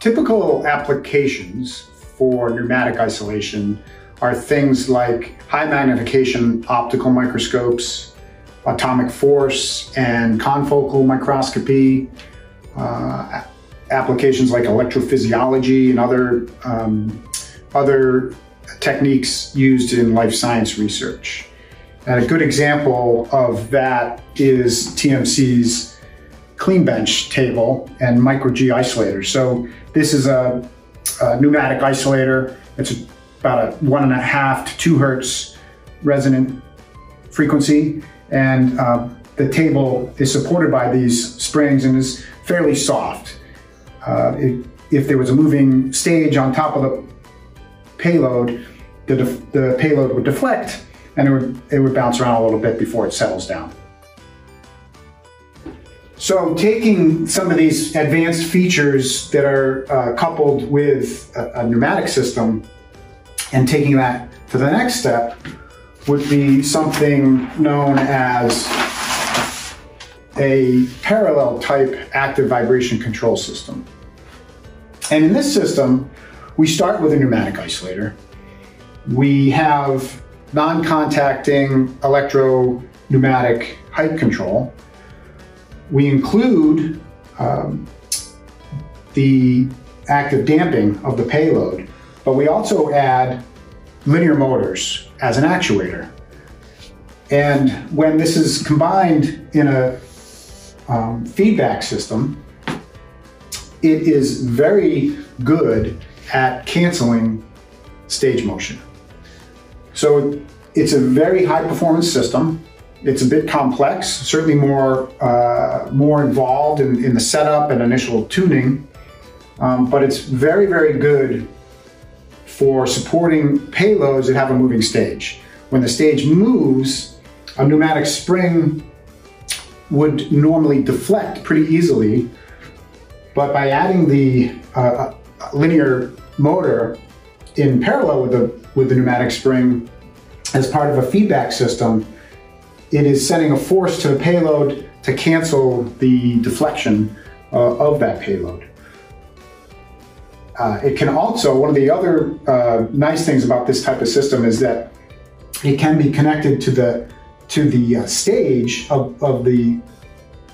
Typical applications for pneumatic isolation are things like high magnification optical microscopes, atomic force and confocal microscopy, applications like electrophysiology and other techniques used in life science research. And a good example of that is TMC's CleanBench table and micro-G isolator. So this is a pneumatic isolator. It's about a 1.5 to 2 hertz resonant frequency. And the table is supported by these springs and is fairly soft. If there was a moving stage on top of the payload, the payload would deflect and it would bounce around a little bit before it settles down. So taking some of these advanced features that are coupled with a pneumatic system and taking that to the next step would be something known as a parallel type active vibration control system. And in this system, we start with a pneumatic isolator. We have non-contacting electro-pneumatic height control. We include the active damping of the payload, but we also add linear motors as an actuator. And when this is combined in a feedback system, it is very good at canceling stage motion. So it's a very high performance system. It's a bit complex, certainly more involved in the setup and initial tuning, but it's very, very good for supporting payloads that have a moving stage. When the stage moves, a pneumatic spring would normally deflect pretty easily, but by adding the linear motor in parallel with the pneumatic spring as part of a feedback system, it is sending a force to the payload to cancel the deflection of that payload. It can also, one of the other nice things about this type of system is that it can be connected to the stage of the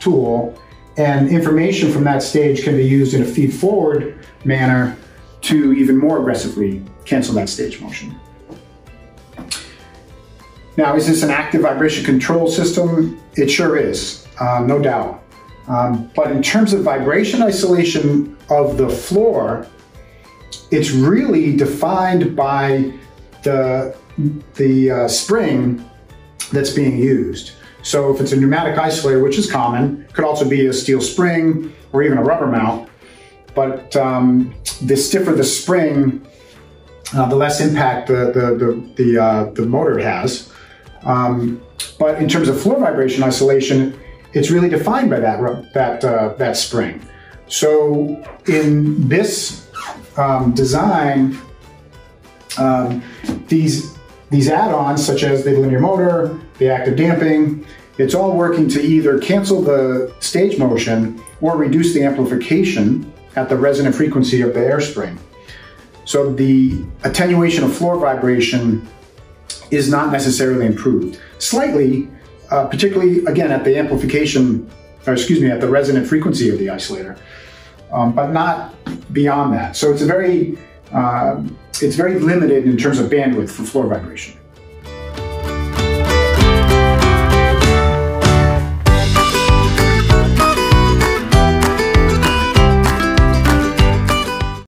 tool, and information from that stage can be used in a feed-forward manner to even more aggressively cancel that stage motion. Now, is this an active vibration control system? It sure is, no doubt. But in terms of vibration isolation of the floor, it's really defined by the spring that's being used. So if it's a pneumatic isolator, which is common, could also be a steel spring or even a rubber mount, but the stiffer the spring, the less impact the motor has. But in terms of floor vibration isolation, it's really defined by that spring. So in this design, these add-ons such as the linear motor, the active damping, it's all working to either cancel the stage motion or reduce the amplification at the resonant frequency of the air spring. So the attenuation of floor vibration is not necessarily improved. Slightly, particularly again at the amplification, or excuse me, at the resonant frequency of the isolator, but not beyond that. So it's very limited in terms of bandwidth for floor vibration.